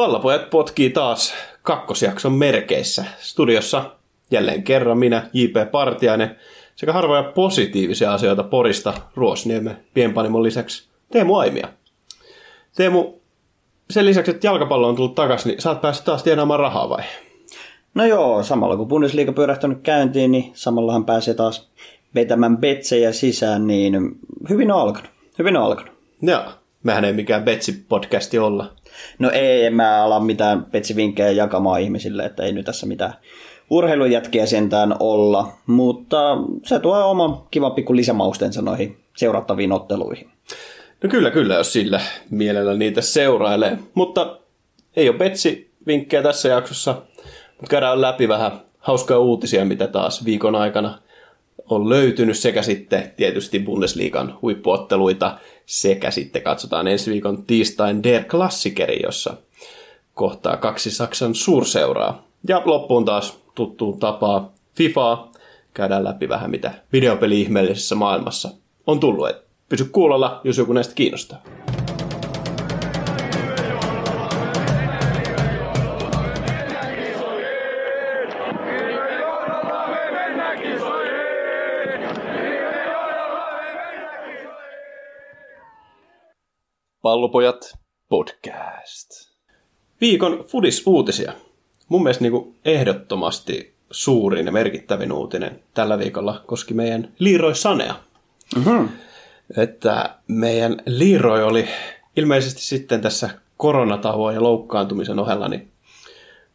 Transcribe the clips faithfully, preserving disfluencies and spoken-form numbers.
Pallapojat potkii taas kakkosjakson merkeissä. Studiossa jälleen kerran minä, J P Partiainen, sekä harvoja positiivisia asioita Porista Ruosniemen pienpanimon lisäksi Teemu Aimia. Teemu, sen lisäksi, että jalkapallo on tullut takaisin, niin sä oot päässyt taas tienaamaan rahaa vai? No joo, samalla kun Bundesliiga pyörähtänyt käyntiin, niin samallahan pääsee taas vetämään betsejä sisään, niin hyvin on alkanut. Hyvin on alkanut. Joo, mehän ei mikään betsi-podcasti olla. No ei, en mä ala mitään betsivinkkejä jakamaan ihmisille, että ei nyt tässä mitään urheilujätkiä sentään olla, mutta se tuo oma kiva pikku lisämaustensa noihin seurattaviin otteluihin. No kyllä, kyllä, jos sillä mielellä niitä seurailee, mutta ei ole betsivinkkejä tässä jaksossa, mutta käydään läpi vähän hauskaa uutisia, mitä taas viikon aikana on löytynyt, sekä sitten tietysti Bundesliigan huippuotteluita, sekä sitten katsotaan ensi viikon tiistain Der Klassikeri, jossa kohtaa kaksi Saksan suurseuraa. Ja loppuun taas tuttuun tapaa FIFAa. Käydään läpi vähän, mitä videopeli-ihmeellisessä maailmassa on tullut. Et pysy kuulolla, jos joku näistä kiinnostaa. Pallopojat podcast. Viikon fudis-uutisia. Mun mielestä niin ehdottomasti suurin ja merkittävin uutinen tällä viikolla koski meidän Leroy Sanea. Mm-hmm. Että meidän Leroy oli ilmeisesti sitten tässä koronatauon ja loukkaantumisen ohella niin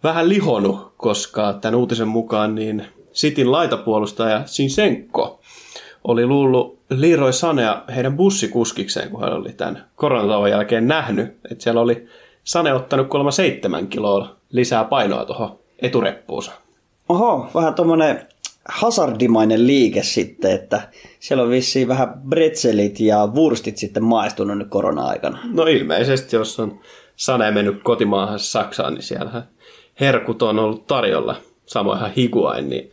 vähän lihonut, koska tämän uutisen mukaan niin Cityn laitapuolustaja Zinchenko oli luullut Leroy Sanea heidän bussikuskikseen, kun hän oli tämän koronatauon jälkeen nähnyt. Että siellä oli Sane ottanut kolme seitsemän kiloa lisää painoa tuohon etureppuunsa. Oho, vähän tuommoinen hazardimainen liike sitten, että siellä on vissiin vähän bretselit ja wurstit sitten maistunut nyt korona-aikana. No ilmeisesti, jos on Sane mennyt kotimaahan Saksaan, niin siellä herkut on ollut tarjolla. Samoinhan Higuain, niin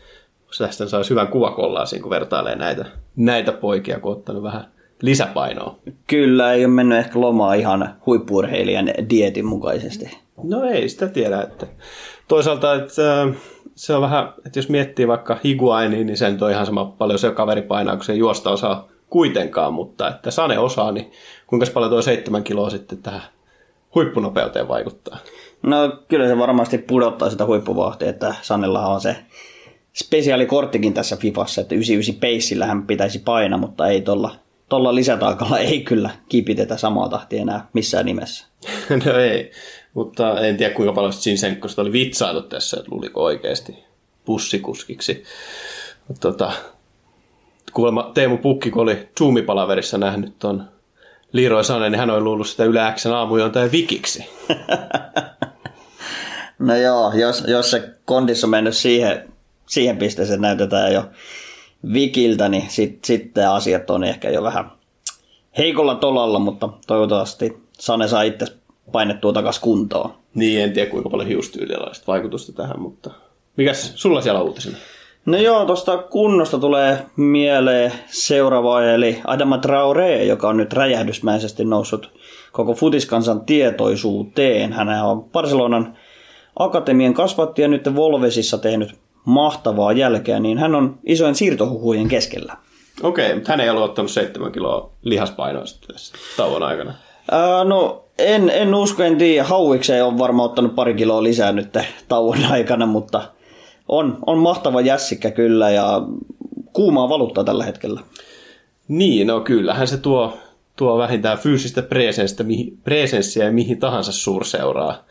tästä saisi hyvän kuvakollaasin, kun vertailee näitä, näitä poikia, kun ottanut vähän lisäpainoa. Kyllä, ei ole mennyt ehkä lomaa ihan huippu-urheilijan dieetin mukaisesti. No ei sitä tiedä. Että toisaalta, että se on vähän, että jos miettii vaikka Higuainia, niin sen on ihan sama paljon se kaveri painaa, kun se juosta osaa kuitenkaan, mutta että Sane osaa, niin kuinka paljon tuo seitsemän kiloa sitten tähän huippunopeuteen vaikuttaa? No kyllä se varmasti pudottaa sitä huippuvauhtia, että Sanellahan on se spesiaalikorttikin tässä FIFassa, että yhdeksänkymmentäyhdeksän peissillähän pitäisi painaa, mutta ei tuolla Tuolla lisätaakalla ei kyllä kipitetä samaa tahtia enää missään nimessä. No ei, mutta en tiedä kuinka paljon Zinchenkosta oli vitsailut tässä, että luuliko oikeasti bussikuskiksi. Tota, kuulemma Teemu Pukki, kun oli Zoom-palaverissa nähnyt tuon Leroy Saneen, niin hän oli luullut sitä Yle X:n aamujuontajan vikiksi. No joo, jos, jos se kondissa on mennyt siihen, siihen pisteeseen, näytetään jo vikiltä, niin sitten sit asiat on ehkä jo vähän heikolla tolalla, mutta toivottavasti Sane saa itse painettua takaisin kuntoon. Niin, en tiedä kuinka paljon hiustyylialaista vaikutusta tähän, mutta mikäs sulla siellä on uutisena? No joo, tuosta kunnosta tulee mieleen seuraava, eli Adama Traoré, joka on nyt räjähdysmäisesti noussut koko futiskansan tietoisuuteen. Hän on Barcelonan akatemian kasvatti ja nyt Wolvesissa tehnyt mahtavaa jälkeä, niin hän on isojen siirtohuhujen keskellä. Okei, mutta hän ei ole ottanut seitsemän kiloa lihaspainoa sitten tässä tauon aikana. Ää, no en, en usko, en tiedä. Hauikseen on varmaan ottanut pari kiloa lisää nyt tauon aikana, mutta on, on mahtava jässikkä kyllä ja kuumaa valuuttaa tällä hetkellä. Niin, no kyllähän se tuo, tuo vähintään fyysistä presenssiä ja mihin tahansa suurseuraa,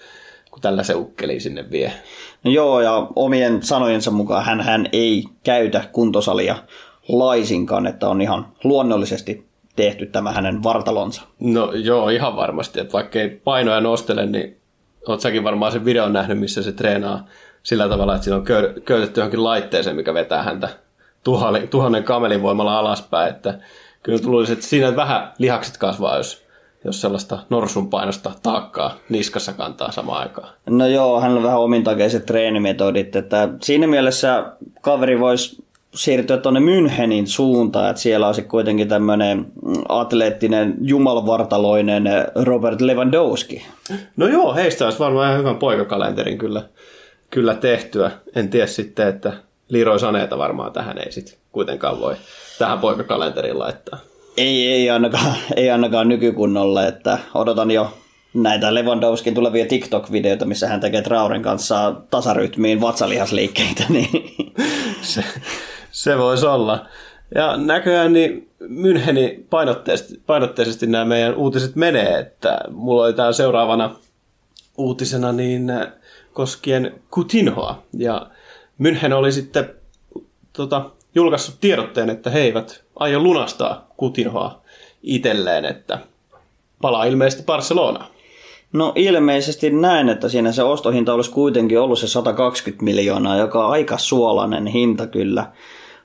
kun tällaisen ukkeli sinne vie. No joo, ja omien sanojensa mukaan hän, hän ei käytä kuntosalia laisinkaan, että on ihan luonnollisesti tehty tämä hänen vartalonsa. No joo, ihan varmasti, että vaikka ei painoja nostele, niin oot säkin varmaan sen videon nähnyt, missä se treenaa sillä tavalla, että siinä on köy- köytetty johonkin laitteeseen, mikä vetää häntä tuhali, tuhannen kamelin voimalla alaspäin, että kyllä tulisi, että siinä vähän lihakset kasvaa, jos jos sellaista norsun painosta taakkaa niskassa kantaa samaan aikaan. No joo, hän on vähän omintakeiset treenimetoodit, että siinä mielessä kaveri voisi siirtyä tuonne Münchenin suuntaan, että siellä on kuitenkin tämmöinen atleettinen, jumalvartaloinen Robert Lewandowski. No joo, heistä olisi varmaan ihan hyvän poikakalenterin kyllä, kyllä tehtyä. En tiedä sitten, että Leroy Sanéta varmaan tähän ei sitten kuitenkaan voi tähän poikakalenteriin laittaa. Ei, ei ainakaan, ei ainakaan nykykunnolle, että odotan jo näitä Lewandowskin tulevia TikTok-videoita, missä hän tekee Trauren kanssa tasarytmiin vatsalihasliikkeitä. Niin. Se, se voisi olla. Ja näköjään niin Münchenin painotteisesti, painotteisesti nämä meidän uutiset menee, että mulla oli täällä seuraavana uutisena niin koskien Coutinhoa. Ja München oli sitten tota, julkaissut tiedotteen, että he eivät aio lunastaa Coutinhoa itselleen, että palaa ilmeisesti Barcelonaan. No ilmeisesti näin, että siinä se ostohinta olisi kuitenkin ollut se sata kaksikymmentä miljoonaa, joka on aika suolainen hinta kyllä,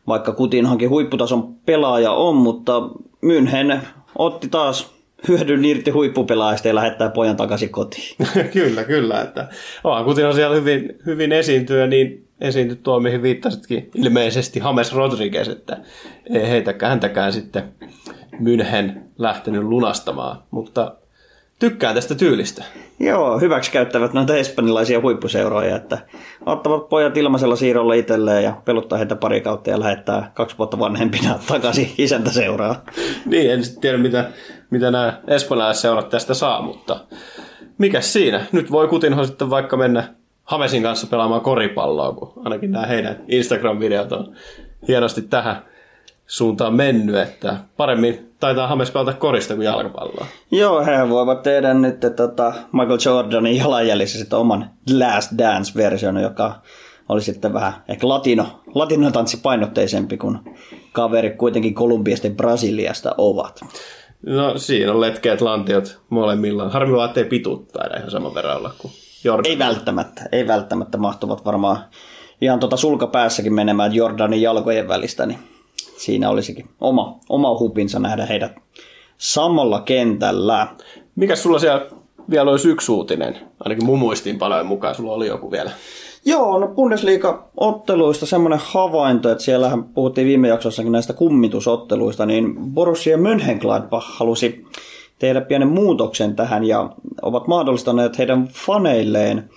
vaikka Coutinhokin huipputason pelaaja on, mutta München otti taas hyödyn irti huippupelaajista ja lähettää pojan takaisin kotiin. Kyllä, kyllä, että onhan Coutinho siellä hyvin, hyvin esiintyy, niin esiintyi tuo, mihin viittasitkin ilmeisesti James Rodriguez, että ei heitäkään häntäkään sitten München lähtenyt lunastamaan, mutta tykkään tästä tyylistä. Joo, hyväksi käyttävät noita espanjalaisia huippuseuroja, että ottavat pojat ilmaisella siirrolla itselleen ja peluttaa heitä pari kautta ja lähettää kaksi vuotta vanhempina takaisin isäntäseuraa. Niin, en sitten tiedä mitä, mitä nämä espanjalaiset seurat tästä saa, mutta mikäs siinä? Nyt voi Coutinho sitten vaikka mennä Jamesin kanssa pelaamaan koripalloa, kun ainakin nämä heidän Instagram-videot on hienosti tähän suuntaan mennyt, että paremmin taitaa James pelata korista kuin jalkapalloa. Joo, he voivat tehdä nyt tota Michael Jordanin jalanjäljissä sitten oman Last Dance-version, joka oli sitten vähän ehkä latino, latinotanssipainotteisempi, kun kaverit kuitenkin Kolumbiasta ja Brasiliasta ovat. No siinä on letkeät lantiot molemmilla. Harmi vaan, ettei pituutta aina ihan saman verran olla kuin Jordan. Ei välttämättä, ei välttämättä mahtuvat varmaan ihan tota sulkapäässäkin menemään Jordanin jalkojen välistä, niin siinä olisikin oma, oma hupinsa nähdä heidät samalla kentällä. Mikäs sulla siellä vielä olisi yksi uutinen? Ainakin mun muistiin paljon mukaan, sulla oli joku vielä. Joo, no Bundesliiga-otteluista semmoinen havainto, että siellähän puhuttiin viime jaksossakin näistä kummitusotteluista, niin Borussia Mönchengladbach halusi tehdä pienen muutoksen tähän ja ovat mahdollistaneet heidän faneilleen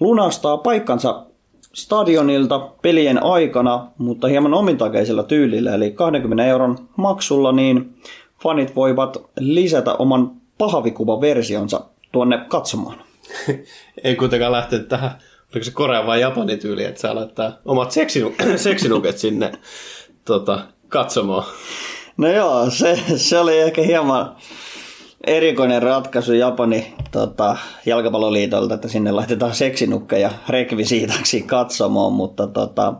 lunastaa paikkansa stadionilta pelien aikana, mutta hieman omintakeisella tyylillä, eli kahdenkymmenen euron maksulla, niin fanit voivat lisätä oman pahvikuvaversionsa tuonne katsomaan. Ei kuitenkaan lähtenyt tähän, oliko se Korea vai Japanin tyyli, että saa laittaa omat seksinu- seksinuket sinne tota, katsomaan. No joo, se, se oli ehkä hieman erikoinen ratkaisu Japanin tota, jalkapalloliitolta, että sinne laitetaan seksinukkeja rekvisiitaksi katsomaan, mutta tota,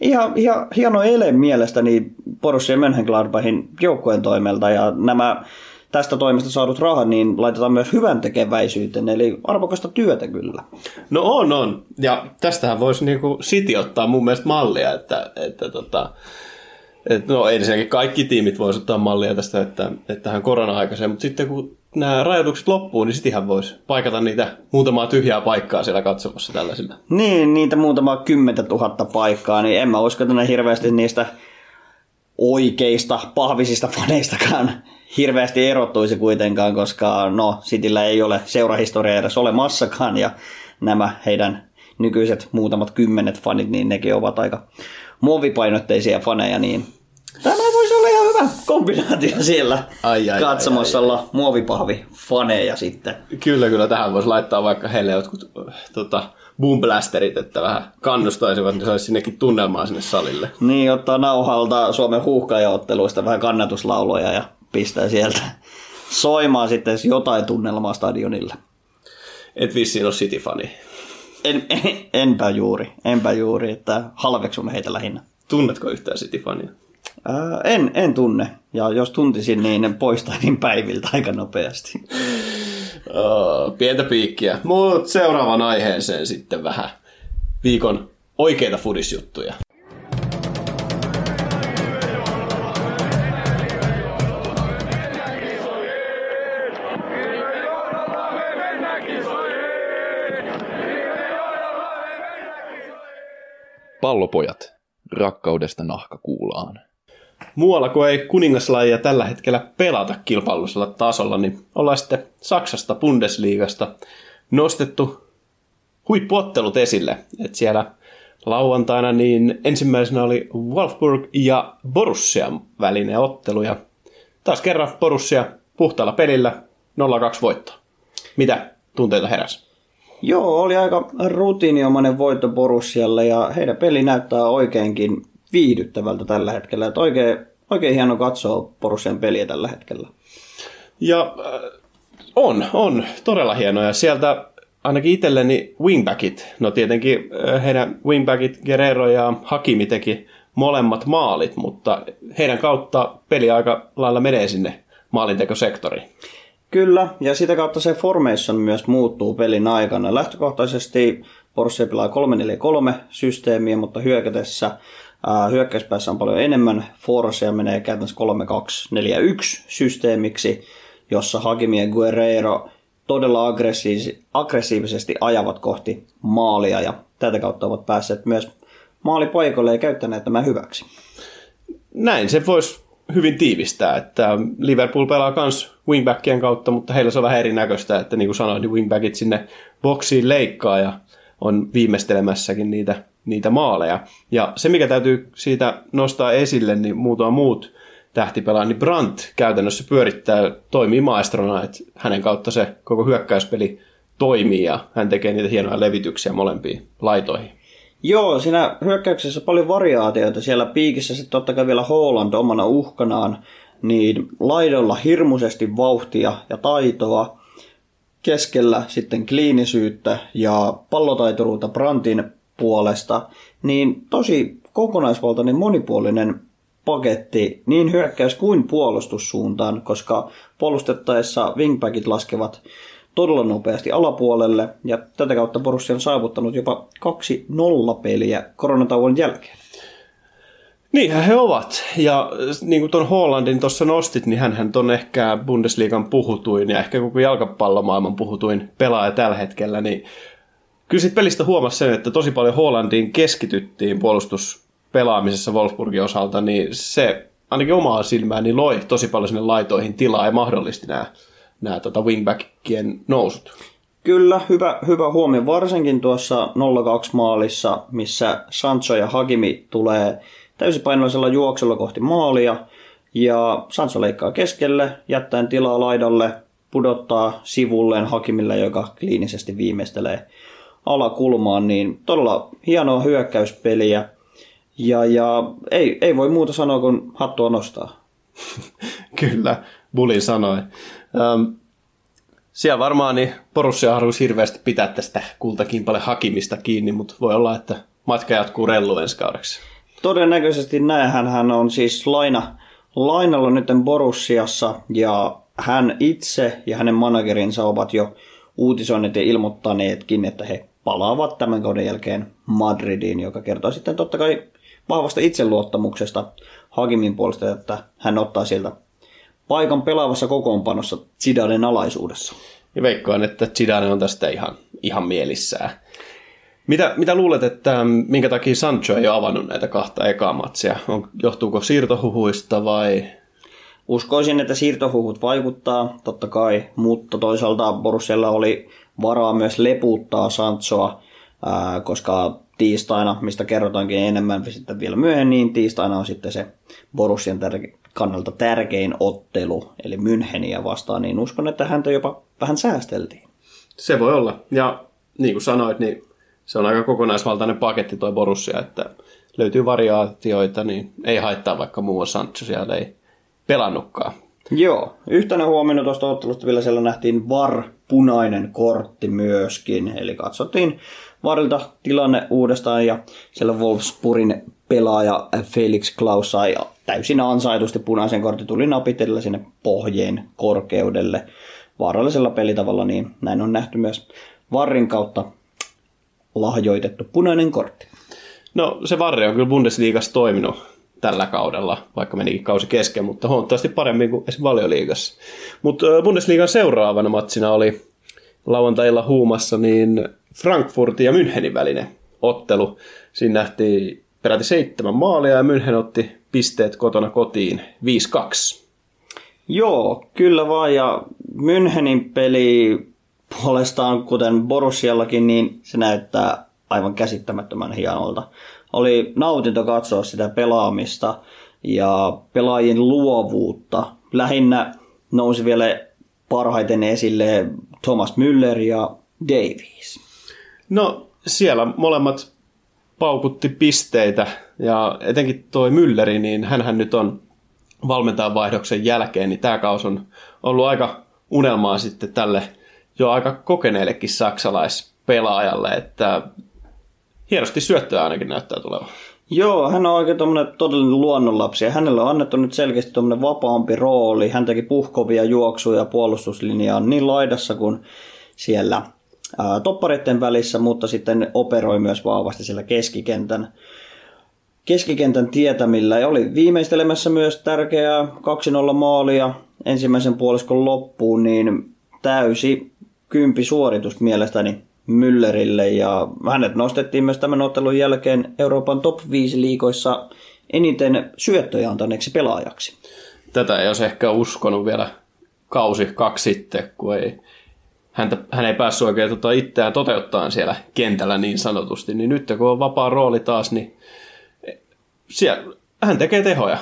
ihan, ihan hieno ele mielestäni Borussia Mönchengladbachin joukkueen toimelta, ja nämä tästä toimesta saadut rahat niin laitetaan myös hyvän tekeväisyyteen, eli arvokasta työtä kyllä. No on, on, ja tästähän voisi niinku City ottaa mun mielestä mallia, että, että tota... Et no ensinnäkin kaikki tiimit voisivat ottaa mallia tästä, että, että tähän korona-aikaiseen, mutta sitten kun nämä rajoitukset loppuu, niin sittenhän voisi paikata niitä muutamaa tyhjää paikkaa siellä katsomassa tällaisilla. Niin, niitä muutamaa kymmentä tuhatta paikkaa, niin en mä usko tänne hirveästi niistä oikeista, pahvisista faneistakaan hirveästi erottuisi kuitenkaan, koska no, Cityllä ei ole seurahistoriaa edes olemassakaan ja nämä heidän nykyiset muutamat kymmenet fanit, niin nekin ovat aika muovipainotteisia faneja, niin tämä voisi olla ihan hyvä kombinaatio siellä ai, ai, katsomassa ai, ai, ai. Olla muovipahvi-faneja sitten. Kyllä, kyllä. Tähän voisi laittaa vaikka heille jotkut tota, boomblasterit, että vähän kannustaisivat, niin saisi sinnekin tunnelmaa sinne salille. Niin, ottaa nauhalta Suomen huuhkajaotteluista vähän kannatuslauloja ja pistää sieltä soimaan sitten jotain tunnelmaa stadionille. Et vissiin ole City-fani. En, en, enpä juuri, enpä juuri, että halveksun heitä lähinnä. Tunnetko yhtään City-fania? Ää, en, en tunne, ja jos tuntisin, niin poistaisin päiviltä aika nopeasti. Oh, pientä piikkiä, mutta seuraavan aiheeseen sitten vähän viikon oikeita fudisjuttuja. Pallopojat, rakkaudesta nahkakuulaan. Muualla, kun ei kuningaslajia tällä hetkellä pelata kilpailullisella tasolla, niin ollaan sitten Saksasta Bundesliigasta nostettu huippuottelut esille. Et siellä lauantaina niin ensimmäisenä oli Wolfsburg ja Borussia välinen ottelu, ja taas kerran Borussia puhtaalla pelillä nolla kaksi voitto. Mitä tunteita heräsi? Joo, oli aika rutiiniomainen voitto Borussialle, ja heidän peli näyttää oikeinkin viihdyttävältä tällä hetkellä. Että oikein, oikein hieno katsoa Borussian peliä tällä hetkellä. Ja on, on todella hienoja. Sieltä ainakin itselleni wingbackit. No tietenkin heidän wingbackit Guerreiro ja Hakimi teki molemmat maalit, mutta heidän kautta peli aika lailla menee sinne maalintekosektoriin. Kyllä, ja sitä kautta se formation myös muuttuu pelin aikana. Lähtökohtaisesti Borussia pelaa kolme neljä kolme systeemiä, mutta hyökätessä, ää, hyökkäyspäässä on paljon enemmän forcea, menee käytännössä kolme kaksi neljä yksi systeemiksi, jossa Hakimi ja Guerreiro todella aggressiivis- aggressiivisesti ajavat kohti maalia, ja tätä kautta ovat päässeet myös maalipaikoille ja käyttäneet tämän hyväksi. Näin se voisi hyvin tiivistää, että Liverpool pelaa myös wingbackien kautta, mutta heillä se on vähän erinäköistä, että niin kuin sanoin, niin wingbackit sinne boksiin leikkaa ja on viimeistelemässäkin niitä, niitä maaleja. Ja se, mikä täytyy siitä nostaa esille, niin muutama muut tähtipelaa, niin Brandt käytännössä pyörittää, toimii maestrona, että hänen kautta se koko hyökkäyspeli toimii ja hän tekee niitä hienoja levityksiä molempiin laitoihin. Joo, siinä hyökkäyksessä paljon variaatioita. Siellä piikissä sitten totta kai vielä Haaland omana uhkanaan, niin laidolla hirmuisesti vauhtia ja taitoa. Keskellä sitten kliinisyyttä ja pallotaituruutta Brandtin puolesta. Niin tosi kokonaisvaltainen monipuolinen paketti niin hyökkäys- kuin puolustussuuntaan, koska puolustettaessa wingbackit laskevat todella nopeasti alapuolelle, ja tätä kautta Borussia on saavuttanut jopa kaksi nollapeliä koronatauon jälkeen. Niinhän he ovat, ja niin kuin tuon Haalandin tuossa nostit, niin hänhän on ehkä Bundesliigan puhutuin ja ehkä koko jalkapallomaailman puhutuin pelaaja tällä hetkellä, niin kyllä siitä pelistä huomasi sen, että tosi paljon Haalandiin keskityttiin puolustuspelaamisessa Wolfsburgin osalta, niin se ainakin omaa silmään niin loi tosi paljon sinne laitoihin tilaa ja mahdollisti nämä nämä tota wingbackien nousut. Kyllä, hyvä, hyvä huomio, varsinkin tuossa nolla kaksi maalissa, missä Sancho ja Hakimi tulee täysipainoisella juoksulla kohti maalia, ja Sancho leikkaa keskelle, jättäen tilaa laidalle, pudottaa sivulleen Hakimille, joka kliinisesti viimeistelee alakulmaan, niin todella hienoa hyökkäyspeliä, ja, ja ei, ei voi muuta sanoa kuin hattua nostaa. Kyllä, Bulin sanoi. Um, siellä varmaan niin Borussia haluaisi hirveästi pitää tästä kultakimpaleen Hakimista kiinni, mutta voi olla, että matka jatkuu rellu ensi kaudeksi. Todennäköisesti näinhän hän on siis laina, lainalla nyt Borussiassa, ja hän itse ja hänen managerinsa ovat jo uutisoineet ja ilmoittaneetkin, että he palaavat tämän kauden jälkeen Madridiin, joka kertoo sitten totta kai vahvasta itseluottamuksesta Hakimin puolesta, että hän ottaa sieltä paikan pelaavassa kokoonpanossa Zidanen alaisuudessa. Ja veikkaan, että Zidane on tästä ihan, ihan mielissään. Mitä, mitä luulet, että minkä takia Sancho ei ole avannut näitä kahta ekaa matsia? On, johtuuko siirtohuhuista vai? Uskoisin, että siirtohuhut vaikuttaa, totta kai, mutta toisaalta Borussialla oli varaa myös lepuuttaa Sanchoa, ää, koska tiistaina, mistä kerrotaankin enemmän sitten vielä myöhemmin, niin tiistaina on sitten se Borussian tärkeä kannalta tärkein ottelu, eli Müncheniä vastaan, niin uskon, että häntä jopa vähän säästeltiin. Se voi olla, ja niin kuin sanoit, niin se on aika kokonaisvaltainen paketti toi Borussia, että löytyy variaatioita, niin ei haittaa, vaikka muu on Sancho siellä ei pelannutkaan. Joo, yhtenä huomiona tuosta ottelusta vielä siellä nähtiin V A R-punainen kortti myöskin, eli katsottiin VARilta tilanne uudestaan, ja siellä Wolfsburgin pelaaja Felix Klaus sai täysin ansaitusti punaisen kortin, tuli napitella sinne pohjeen korkeudelle vaarallisella pelitavalla, niin näin on nähty myös VARin kautta lahjoitettu punainen kortti. No se V A R on kyllä Bundesliigassa toiminut tällä kaudella, vaikka menikin kausi kesken, mutta huomattavasti paremmin kuin esimerkiksi Valioliigassa. Mutta Bundesliigan seuraavana matsina oli lauantailla huumassa niin Frankfurtin ja Münchenin välinen ottelu. Siinä nähtiin peräti seitsemän maalia ja München otti pisteet kotona kotiin viisi kaksi. Joo, kyllä vaan, ja Münchenin peli puolestaan, kuten Borussiallakin, niin se näyttää aivan käsittämättömän hienolta. Oli nautinto katsoa sitä pelaamista ja pelaajien luovuutta. Lähinnä nousi vielä parhaiten esille Thomas Müller ja Davies. No siellä molemmat paukutti pisteitä ja etenkin toi Mülleri, niin hänhän nyt on valmentajan vaihdoksen jälkeen, niin tämä kaus on ollut aika unelmaa sitten tälle jo aika kokeneellekin saksalaispelaajalle, että hienosti syöttöä ainakin näyttää tulevan. Joo, hän on oikein tuommoinen todellinen luonnonlapsi ja hänelle on annettu nyt selkeästi tuommoinen vapaampi rooli. Hän teki puhkovia juoksuja puolustuslinjaan niin laidassa kuin siellä ää, toppareiden välissä, mutta sitten operoi myös vahvasti siellä keskikentän, keskikentän tietämillä. Ja oli viimeistelemässä myös tärkeää kaksi nolla maalia ensimmäisen puoliskon loppuun, niin täysi kympi suoritus mielestäni Müllerille, ja hänet nostettiin myös tämän ottelun jälkeen Euroopan top viisi liigoissa eniten syöttöjä antaneeksi pelaajaksi. Tätä ei olisi ehkä uskonut vielä kausi kaksi sitten, kun ei, häntä, hän ei päässyt oikein tota itseään toteuttamaan siellä kentällä niin sanotusti, niin nyt kun on vapaa rooli taas, niin siellä, hän tekee tehoja.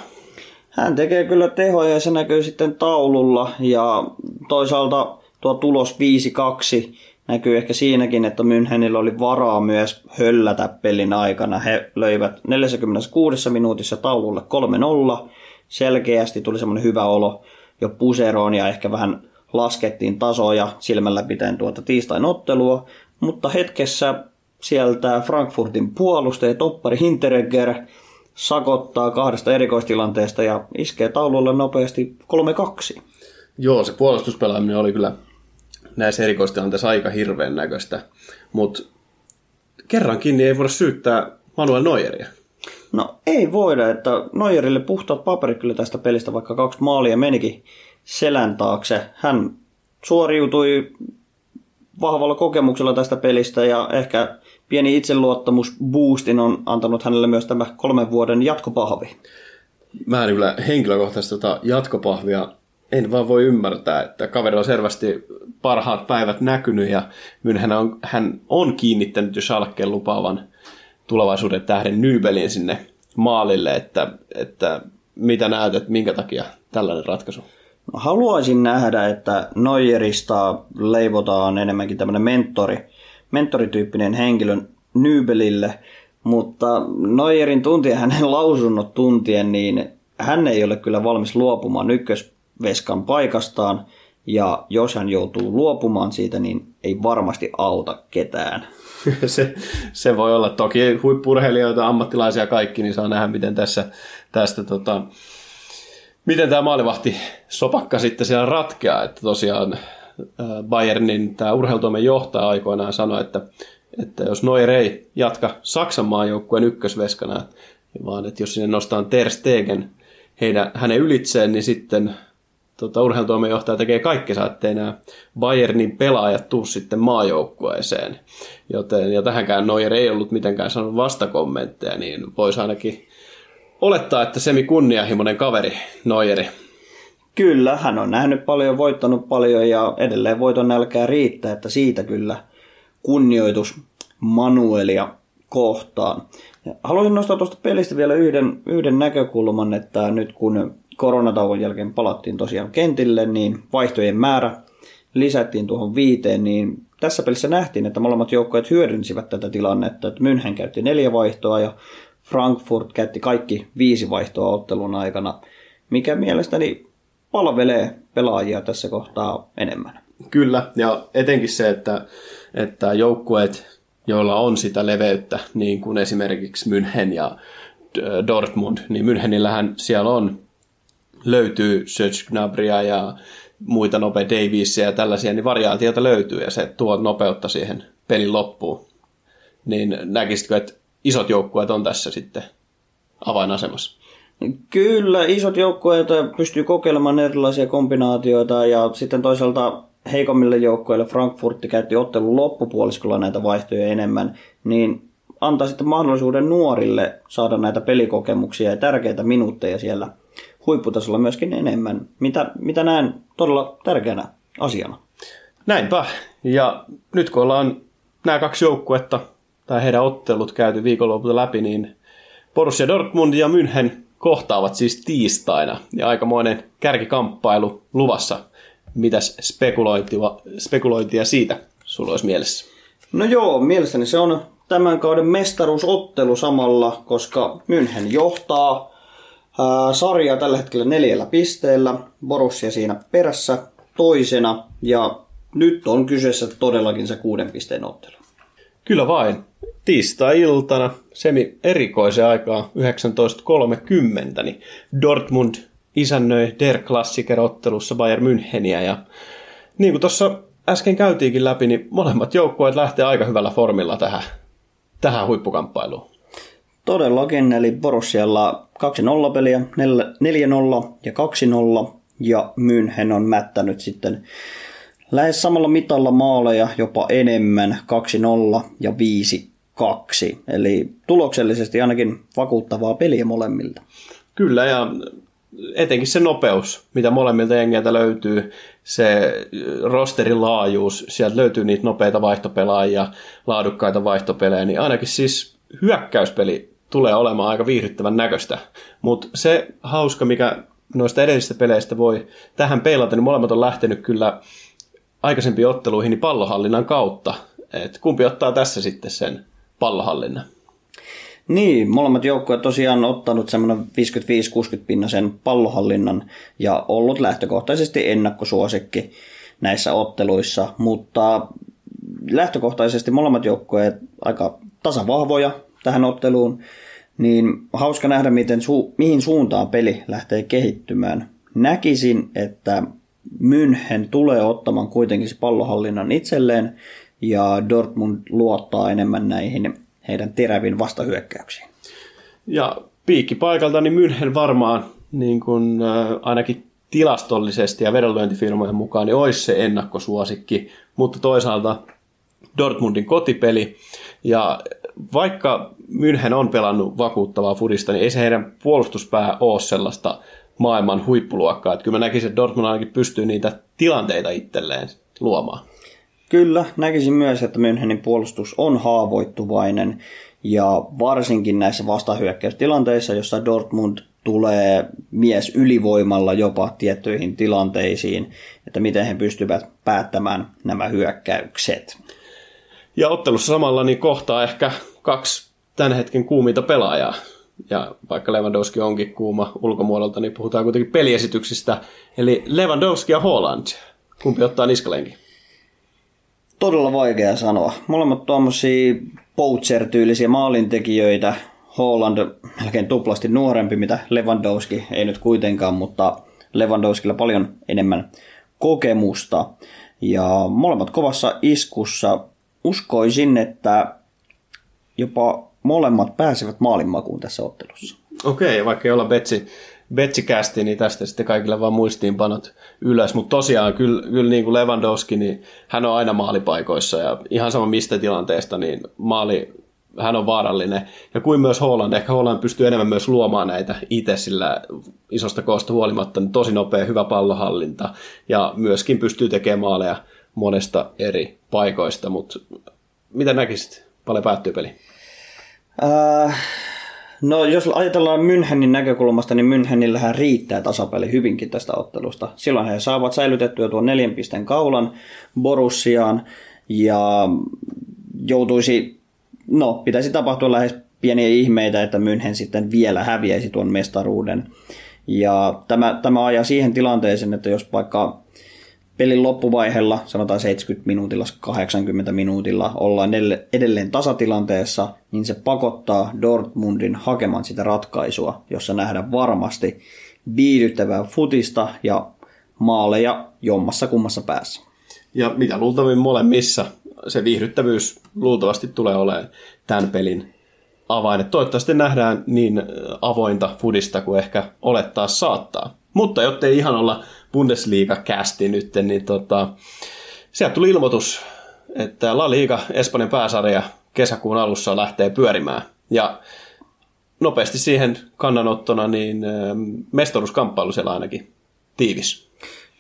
Hän tekee kyllä tehoja ja se näkyy sitten taululla, ja toisaalta tuo tulos viisi kaksi näkyy ehkä siinäkin, että Münchenillä oli varaa myös höllätä pelin aikana. He löivät neljässäkymmenessäkuudessa minuutissa taululle kolme nolla. Selkeästi tuli semmoinen hyvä olo jo puseroon ja ehkä vähän laskettiin tasoja silmällä pitäen tuota tiistain ottelua. Mutta hetkessä sieltä Frankfurtin puolustaja toppari Hinteregger sakottaa kahdesta erikoistilanteesta ja iskee taululle nopeasti kolme kaksi. Joo, se puolustuspelaaminen oli kyllä näissä erikoistilanteissa aika hirveän näköistä, mutta kerrankin niin ei voida syyttää Manuel Neueria. No ei voida, että Neuerille puhtaat paperit kyllä tästä pelistä, vaikka kaksi maalia menikin selän taakse. Hän suoriutui vahvalla kokemuksella tästä pelistä ja ehkä pieni itseluottamusboostin on antanut hänelle myös tämä kolmen vuoden jatkopahvi. Mä en kyllä henkilökohtaisesti tota jatkopahvia en vaan voi ymmärtää, että kaveri on selvästi parhaat päivät näkynyt ja München on, hän on kiinnittänyt jo Schalken lupaavan tulevaisuuden tähden Nybelin sinne maalille, että, että mitä näytät, minkä takia tällainen ratkaisu? No, haluaisin nähdä, että Neuerista leivotaan enemmänkin tämmöinen mentori, mentorityyppinen henkilö Nybelille, mutta Neuerin tuntien, hänen lausunnot tuntien, niin hän ei ole kyllä valmis luopumaan ykkös veskan paikastaan, ja jos hän joutuu luopumaan siitä, niin ei varmasti auta ketään. Se, se voi olla. Toki huippu-urheilijoita, ammattilaisia kaikki, niin saa nähdä, miten tässä, tästä, tota, miten tämä maalivahti sopakka sitten siellä ratkeaa. Että tosiaan Bayernin tämä urheilutoimen johtaja aikoinaan sanoi, että, että jos Neuer ei jatka Saksan maajoukkueen ykkösveskana, vaan että jos sinne nostaan Ter Stegen heidän, hänen ylitseen, niin sitten Tota, urheilutoimenjohtaja tekee kaikkensa, ettei nämä Bayernin pelaajat tuu sitten maajoukkueeseen. Joten, ja tähänkään Neuer ei ollut mitenkään sanonut vastakommentteja, niin voisi ainakin olettaa, että semikunnianhimoinen kaveri Neueri. Kyllä, hän on nähnyt paljon, voittanut paljon ja edelleen voiton nälkää riittää, että siitä kyllä kunnioitus Manuelia kohtaan. Haluaisin nostaa tuosta pelistä vielä yhden, yhden näkökulman, että nyt kun koronatauon jälkeen palattiin tosiaan kentille, niin vaihtojen määrä lisättiin tuohon viiteen, niin tässä pelissä nähtiin, että molemmat joukkueet hyödynsivät tätä tilannetta, että München käytti neljä vaihtoa ja Frankfurt käytti kaikki viisi vaihtoa ottelun aikana, mikä mielestäni palvelee pelaajia tässä kohtaa enemmän. Kyllä, ja etenkin se, että, että joukkueet, joilla on sitä leveyttä, niin kuin esimerkiksi München ja Dortmund, niin Münchenillähän siellä on löytyy Serge Gnabrya ja muita nopea Daviesia ja tällaisia, niin variaatiota löytyy ja se tuo nopeutta siihen pelin loppuun. Niin näkisitkö, että isot joukkueet on tässä sitten avainasemassa? Kyllä, isot joukkueet pystyy kokeilemaan erilaisia kombinaatioita ja sitten toisaalta heikommille joukkueille Frankfurt käytti ottelun loppupuoliskolla näitä vaihtoja enemmän, niin antaa sitten mahdollisuuden nuorille saada näitä pelikokemuksia ja tärkeitä minuutteja siellä huipputasolla myöskin enemmän, mitä, mitä näen todella tärkeänä asiana. Näinpä. Ja nyt kun ollaan nämä kaksi joukkuetta tai heidän ottelut käyty viikonlopulta läpi, niin Borussia Dortmund ja München kohtaavat siis tiistaina. Ja aikamoinen kärkikamppailu luvassa. Mitäs spekulointia siitä sulla olisi mielessä? No joo, mielestäni se on tämän kauden mestaruusottelu samalla, koska München johtaa ää, sarjaa tällä hetkellä neljällä pisteellä. Borussia siinä perässä toisena ja nyt on kyseessä todellakin se kuuden pisteen ottelu. Kyllä vain. Tiistai-iltana semi erikoiseen aikaan yhdeksäntoista kolmekymmentä niin Dortmund isännöi Der Klassiker-ottelussa Bayern Müncheniä. Ja niin kuin tuossa äsken käytiinkin läpi, niin molemmat joukkueet lähtee aika hyvällä formilla tähän, tähän huippukamppailuun. Todellakin, eli Borussialla kaksi nolla peliä, neljä nolla ja kaksi nolla, ja München on mättänyt sitten lähes samalla mitalla maaleja, jopa enemmän, kaksi nolla ja viisi kaksi. Eli tuloksellisesti ainakin vakuuttavaa peliä molemmilta. Kyllä, ja etenkin se nopeus, mitä molemmilta jengeiltä löytyy, se rosterin laajuus, sieltä löytyy niitä nopeita vaihtopelaajia, laadukkaita vaihtopelejä, niin ainakin siis hyökkäyspeli tulee olemaan aika viihdyttävän näköistä. Mutta se hauska, mikä noista edellisistä peleistä voi tähän peilata, niin molemmat on lähtenyt kyllä aikaisempiin otteluihin niin pallohallinnan kautta. Et kumpi ottaa tässä sitten sen pallohallinnan? Niin, molemmat joukkueet tosiaan ottanut semmoinen viisikymmentäviisi kuusikymmentä pinnasen pallohallinnan ja ollut lähtökohtaisesti ennakkosuosikki näissä otteluissa, mutta lähtökohtaisesti molemmat joukkueet aika tasavahvoja tähän otteluun, niin hauska nähdä, miten su- mihin suuntaan peli lähtee kehittymään. Näkisin, että München tulee ottamaan kuitenkin se pallohallinnan itselleen ja Dortmund luottaa enemmän näihin heidän teräviin vastahyökkäyksiin. Ja piikkipaikalta niin München varmaan niin kuin, äh, ainakin tilastollisesti ja vedonlyöntifirmojen mukaan niin olisi se ennakkosuosikki, mutta toisaalta Dortmundin kotipeli ja vaikka München on pelannut vakuuttavaa fudista, niin ei se heidän puolustuspää ole sellaista maailman huippuluokkaa. Että kyllä mä näkisin, että Dortmund ainakin pystyy niitä tilanteita itselleen luomaan. Kyllä, näkisin myös, että Münchenin puolustus on haavoittuvainen ja varsinkin näissä vastahyökkäystilanteissa, jossa Dortmund tulee mies ylivoimalla jopa tiettyihin tilanteisiin, että miten he pystyvät päättämään nämä hyökkäykset. Ja ottelussa samalla niin kohtaa ehkä kaksi tämän hetken kuuminta pelaajaa. Ja vaikka Lewandowski onkin kuuma ulkomuodolta, niin puhutaan kuitenkin peliesityksistä. Eli Lewandowski ja Haaland. Kumpi ottaa niskalenkin? Todella vaikea sanoa. Molemmat tuommoisia Poacher-tyylisiä maalintekijöitä. Haaland melkein tuplasti nuorempi, mitä Lewandowski. Ei nyt kuitenkaan, mutta Lewandowskilla paljon enemmän kokemusta. Ja molemmat kovassa iskussa. Uskoisin, että jopa molemmat pääsevät maalinmakuun tässä ottelussa. Okei, vaikka ei olla betsi, betsikästi, niin tästä sitten kaikille vaan muistiinpanot ylös. Mutta tosiaan, kyllä, kyllä niin kuin Lewandowski, niin hän on aina maalipaikoissa. Ja ihan sama mistä tilanteesta, niin maali, hän on vaarallinen. Ja kuin myös Haaland. Ehkä Haaland pystyy enemmän myös luomaan näitä itse, sillä isosta koosta huolimatta niin tosi nopea, hyvä pallohallinta. Ja myöskin pystyy tekemään maaleja monesta eri paikoista. Mutta mitä näkisit? Paljon päättyy peli? Äh, no jos ajatellaan Münchenin näkökulmasta, niin Münchenillähän riittää tasapeli hyvinkin tästä ottelusta. Silloin he saavat säilytettyä tuon neljän pisteen kaulan Borussiaan ja joutuisi, no pitäisi tapahtua lähes pieniä ihmeitä, että München sitten vielä häviäisi tuon mestaruuden. Ja tämä, tämä ajaa siihen tilanteeseen, että jos vaikka pelin loppuvaiheella, sanotaan seitsemänkymmentä minuutilla, kahdeksankymmentä minuutilla, ollaan edelleen tasatilanteessa, niin se pakottaa Dortmundin hakemaan sitä ratkaisua, jossa nähdään varmasti viihdyttävää futista ja maaleja jommassa kummassa päässä. Ja mitä luultavin molemmissa, se viihdyttävyys luultavasti tulee olemaan tämän pelin avain. Toivottavasti nähdään niin avointa futista kuin ehkä olettaa saattaa. Mutta jottei ihan olla Bundesliiga-kästi nyt, niin tota, sieltä tuli ilmoitus, että La Liga, Espanjan pääsarja, kesäkuun alussa lähtee pyörimään. Ja nopeasti siihen kannanottona niin mestaruuskamppailu siellä ainakin tiivis.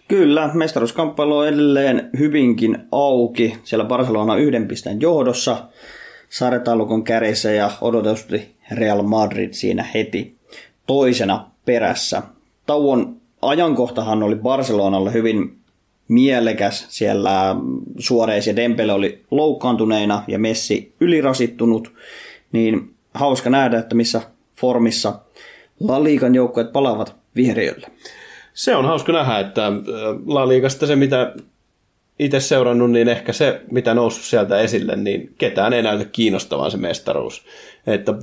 Kyllä, mestaruuskamppailu on edelleen hyvinkin auki. Siellä Barcelona yhden pisteen johdossa, sarjataulukon kärjessä ja odotetusti Real Madrid siinä heti toisena perässä. Tauon ajankohtahan oli Barcelonalle hyvin mielekäs. Siellä Suárez ja Dembele oli loukkaantuneina ja Messi ylirasittunut. Niin hauska nähdä, että missä formissa La Ligan joukkueet palaavat vihreölle. Se on hauska nähdä, että La Ligasta se, mitä itse seurannut, niin ehkä se, mitä noussut sieltä esille, niin ketään ei näytä kiinnostavan se mestaruus. Että,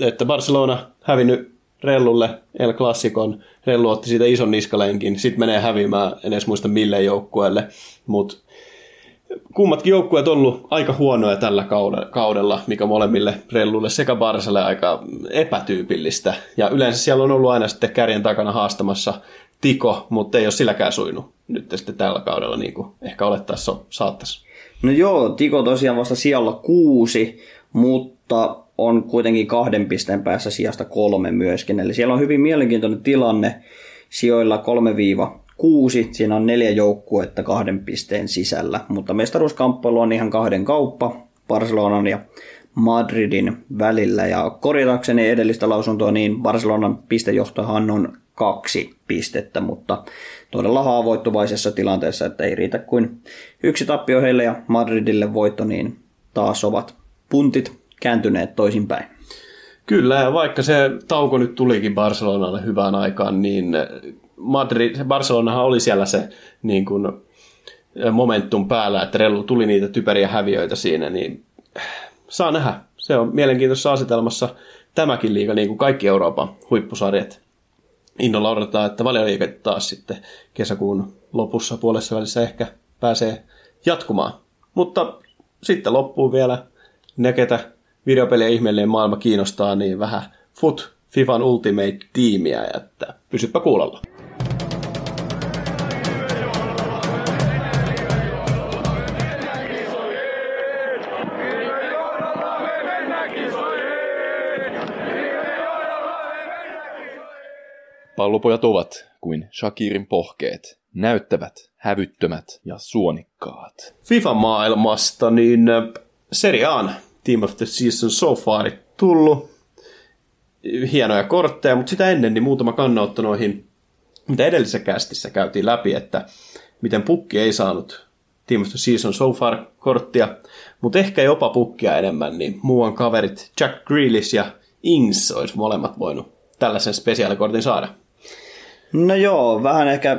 että Barcelona hävinnyt Rellulle El Clasicon, Rellu otti siitä ison niskalenkin, sitten menee häviämään, en edes muista mille joukkueelle, mutta kummatkin joukkueet on ollut aika huonoja tällä kaudella, mikä molemmille Rellulle sekä Barsalle aika epätyypillistä. Ja yleensä siellä on ollut aina sitten kärjen takana haastamassa Tiko, mutta ei ole silläkään suinut nyt sitten tällä kaudella, niin kuin ehkä olettaisiin saattaisi. No joo, Tiko tosiaan vasta sijalla kuusi, mutta on kuitenkin kahden pisteen päässä sijasta kolme myöskin. Eli siellä on hyvin mielenkiintoinen tilanne sijoilla kolme viiva kuusi, siinä on neljä joukkuetta kahden pisteen sisällä, mutta mestaruuskamppailu on ihan kahden kauppa Barcelonan ja Madridin välillä. Ja korjatakseni edellistä lausuntoa, niin Barcelonan pistejohtohan on kaksi pistettä, mutta todella haavoittuvaisessa tilanteessa, että ei riitä kuin yksi tappio heille ja Madridille voitto, niin taas ovat puntit kääntyneet toisinpäin. Kyllä, ja vaikka se tauko nyt tulikin Barcelonalle hyvään aikaan, niin Madrid, Barcelonahan oli siellä se niin kuin momentum päällä, että Rellu tuli niitä typeriä häviöitä siinä, niin saa nähdä. Se on mielenkiintoisessa asetelmassa tämäkin liiga, niin kuin kaikki Euroopan huippusarjat. Innolla odotetaan, että Valioliiga taas sitten kesäkuun lopussa puolessa välissä ehkä pääsee jatkumaan. Mutta sitten loppuu vielä ne, ketä videopelien ihmeellinen maailma kiinnostaa, niin vähän fut FIFAn Ultimate-tiimiä, että pysyppä kuulolla. Pallopojat ovat kuin Shakirin pohkeet, näyttävät, hävyttömät ja suonikkaat. FIFA-maailmasta niin Serie A:n Team of the Season so far tullut. Hienoja kortteja, mutta sitä ennen niin muutama kannanotto noihin, mitä edellisessä kästissä käytiin läpi, että miten Pukki ei saanut Team of the Season so far -korttia, mutta ehkä jopa Pukkia enemmän, niin muuan kaverit Jack Grealish ja Ings olisi molemmat voinut tällaisen spesiaalikortin saada. No joo, vähän ehkä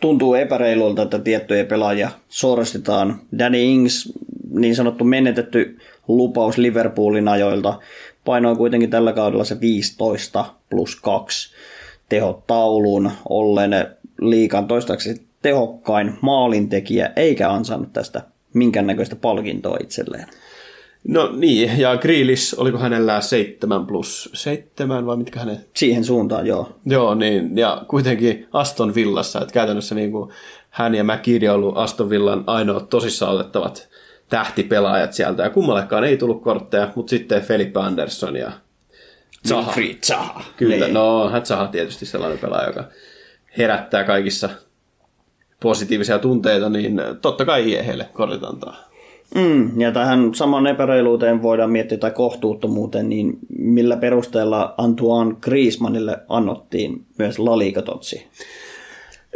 tuntuu epäreilulta, että tiettyjä pelaajia sorsitaan. Danny Ings, niin sanottu menetetty lupaus Liverpoolin ajoilta, painoi kuitenkin tällä kaudella se viisitoista plus kaksi tehotauluun ollen liigan toistaiseksi tehokkain maalintekijä, eikä ansainnut tästä minkäännäköistä palkintoa itselleen. No niin, ja Grealish, oliko hänellä seitsemän plus seitsemän vai mitkä hänen? Siihen suuntaan, joo. Joo, niin, ja kuitenkin Aston Villassa, että käytännössä niin kuin hän ja McGeady on ollut Aston Villan ainoat tosissaan otettavat tähtipelaajat sieltä, ja kummallekaan ei tullut kortteja, mutta sitten Philippe Anderson ja Zaha. Wilfried Zaha. Kyllä, niin. No hän Zaha tietysti sellainen pelaaja, joka herättää kaikissa positiivisia tunteita, niin totta kai heille kortit antaa. Mm, ja tähän saman epäreiluuteen voidaan miettiä, tai kohtuuttomuuteen, niin millä perusteella Antoine Griezmannille annottiin myös La Liga-totsi?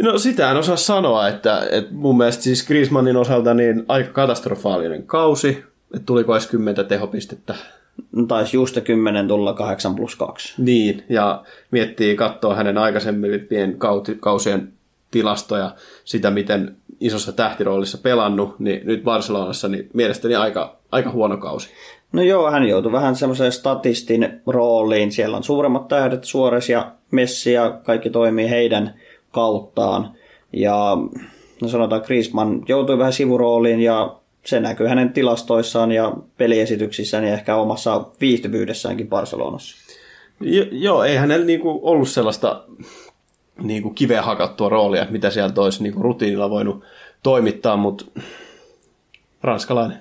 No sitä en osaa sanoa, että, että mun mielestä siis Griezmannin osalta niin aika katastrofaalinen kausi, että tuliko edes kymmentä tehopistettä. No taisi just kymmenen tulla kahdeksan plus kaksi. Niin, ja miettii katsoa hänen aikaisempien kausien tilastoja, sitä miten isossa tähtiroolissa pelannut, niin nyt Barcelonassa niin mielestäni aika, aika huono kausi. No joo, hän joutui vähän semmoiseen statistin rooliin. Siellä on suuremmat tähdet, Suárez ja Messi, ja kaikki toimii heidän kauttaan. Ja no sanotaan, Griezmann joutui vähän sivurooliin, ja se näkyy hänen tilastoissaan ja peliesityksissään ja ehkä omassa viihtyvyydessäänkin Barcelonassa. Jo, joo, ei hänellä niinku ollut sellaista niinku kiveen hakattua roolia, mitä sieltä olisi niinku rutiinilla voinut toimittaa, mutta ranskalainen.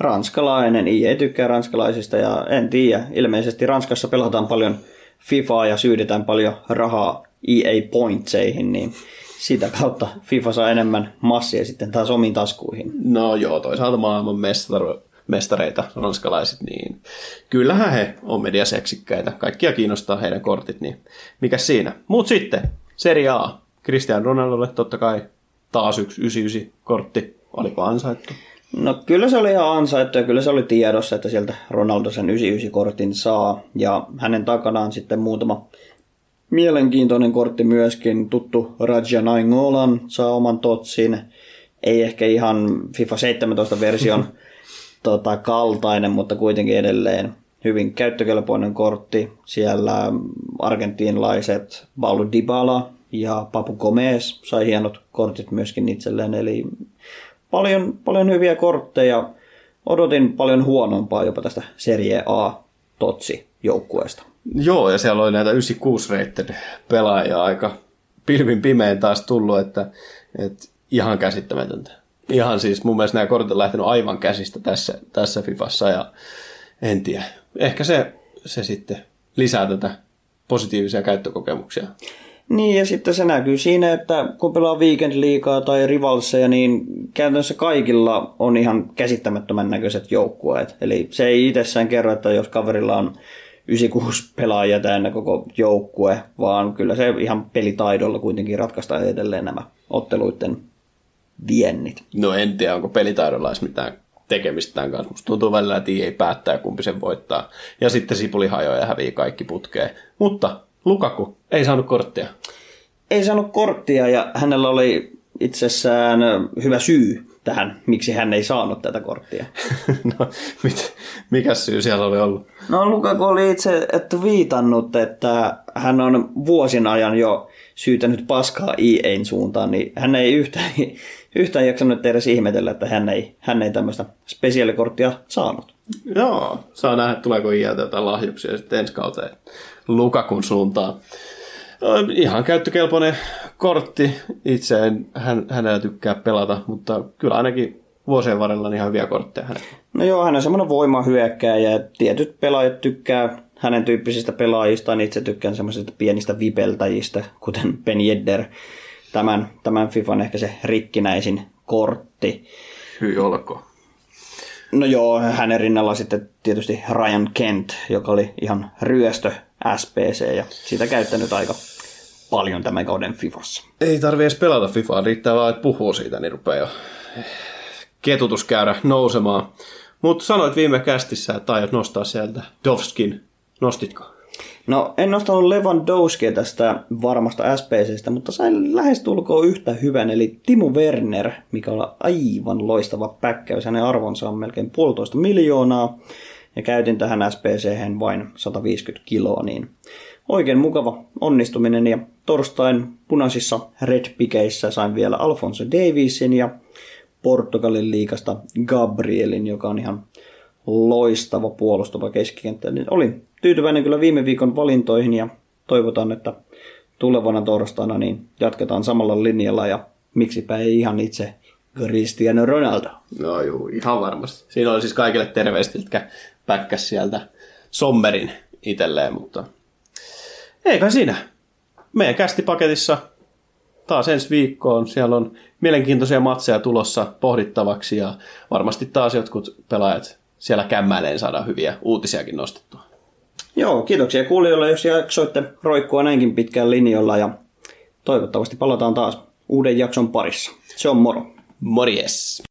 ranskalainen. I E tykkää ranskalaisista ja en tiedä. Ilmeisesti Ranskassa pelataan paljon FIFAa ja syydetään paljon rahaa E A-pointseihin, niin sitä kautta FIFA saa enemmän massia sitten taas omiin taskuihin. No joo, toisaalta maailman mestaru- mestareita ranskalaiset, niin kyllähän he on mediaseksikkäitä. Kaikkia kiinnostaa heidän kortit, niin mikä siinä. Mut sitten, Serie A. Cristiano Ronaldolle totta kai taas yksi yhdeksänkymmentäyhdeksän-kortti. Oliko ansaittu? No kyllä se oli ihan ansaittu ja kyllä se oli tiedossa, että sieltä Ronaldo sen yhdeksänkymmentäyhdeksän-kortin saa. Ja hänen takanaan sitten muutama mielenkiintoinen kortti myöskin. Tuttu Raja Nainggolan saa oman totsin. Ei ehkä ihan FIFA seitsemäntoista-version tota, kaltainen, mutta kuitenkin edelleen hyvin käyttökelpoinen kortti. Siellä argentiinalaiset Paulo Dybala ja Papu Gomez sai hienot kortit myöskin itselleen. Eli paljon, paljon hyviä kortteja. Odotin paljon huonompaa jopa tästä Serie A-totsi-joukkueesta. Joo, ja siellä oli näitä yhdeksänkymmentäkuusi-reitten pelaajia aika pilvin pimein taas tullut, että, että ihan käsittämätöntä. Ihan siis mun mielestä nämä kortit on lähtenyt aivan käsistä tässä, tässä FIFassa, ja en tiedä. Ehkä se, se sitten lisää tätä positiivisia käyttökokemuksia. Niin, ja sitten se näkyy siinä, että kun pelaa Weekend-liigaa tai rivalseja, niin käytännössä kaikilla on ihan käsittämättömän näköiset joukkueet. Eli se ei itsessään kerro, että jos kaverilla on yhdeksänkymmentäkuusi pelaajia täynnä koko joukkue, vaan kyllä se ihan pelitaidolla kuitenkin ratkaistaan edelleen nämä otteluiden viennit. No en tiedä, onko pelitaidolla edes mitään tekemistä tämän kanssa. Musta tuntuu välillä, että ei päättää, kumpi sen voittaa. Ja sitten sipuli hajoaa ja hävii kaikki putkeen. Mutta Lukaku ei saanut korttia. Ei saanut korttia ja hänellä oli itsessään hyvä syy tähän, miksi hän ei saanut tätä korttia. No, mit, mikä syy siellä oli ollut? No Lukaku oli itse viitannut, että hän on vuosien ajan jo syytänyt paskaa E A:n suuntaan, niin hän ei yhtään, yhtään jaksanut edes ihmetellä, että hän ei, hän ei tämmöistä spesiaalikorttia saanut. Joo, saa nähdä, tuleeko E A:ltä jotain lahjuksia sitten ensi kauteen Lukakun suuntaan. Ihan käyttökelpoinen kortti. Itse en hän, hänellä tykkää pelata, mutta kyllä ainakin vuosien varrella on ihan hyviä kortteja hänellä. No joo, hän on semmoinen voimahyökkääjä ja tietyt pelaajat tykkää hänen tyyppisistä pelaajista, niin itse tykkään semmoisista pienistä vipeltäjistä, kuten Ben Yedder. Tämän, tämän FIFAn ehkä se rikkinäisin kortti. Hyi olko. No joo, hänen rinnalla sitten tietysti Ryan Kent, joka oli ihan ryöstö S P C ja sitä käyttänyt aika paljon tämän kauden FIFassa. Ei tarvitse edes pelata FIFAa, riittää vaan, että puhuu siitä, niin rupeaa jo ketutuskäyrä nousemaan. Mutta sanoit viime kästissä, että aiot nostaa sieltä Dovskin. Nostitko? No en nostanut Lewandowskia tästä varmasta S P C:stä, mutta sain lähestulkoon yhtä hyvän, eli Timo Werner, mikä on aivan loistava päkkäys. Hänen arvonsa on melkein puolitoista miljoonaa. Ja käytin tähän S P C:hen vain sata viisikymmentä kiloa, niin oikein mukava onnistuminen. Ja torstain punaisissa Red Pikeissä sain vielä Alphonso Daviesin ja Portugalin liigasta Gabrielin, joka on ihan loistava puolustava keskikenttä. Niin olin tyytyväinen kyllä viime viikon valintoihin ja toivotaan, että tulevana torstaina niin jatketaan samalla linjalla ja miksipä ei ihan itse Cristiano Ronaldo. No juu, ihan varmasti. Siinä oli siis kaikille terveistä, jotka päkkäs sieltä sommerin itselleen, mutta eikä siinä. Meidän kästipaketissa taas ensi viikkoon. Siellä on mielenkiintoisia matseja tulossa pohdittavaksi ja varmasti taas jotkut pelaajat siellä kämmäileen saadaan hyviä uutisiakin nostettua. Joo, kiitoksia kuulijoille, jos jaksoitte roikkua näinkin pitkään linjoilla ja toivottavasti palataan taas uuden jakson parissa. Se on moro. Morjes.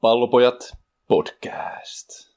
Pallopojat podcast.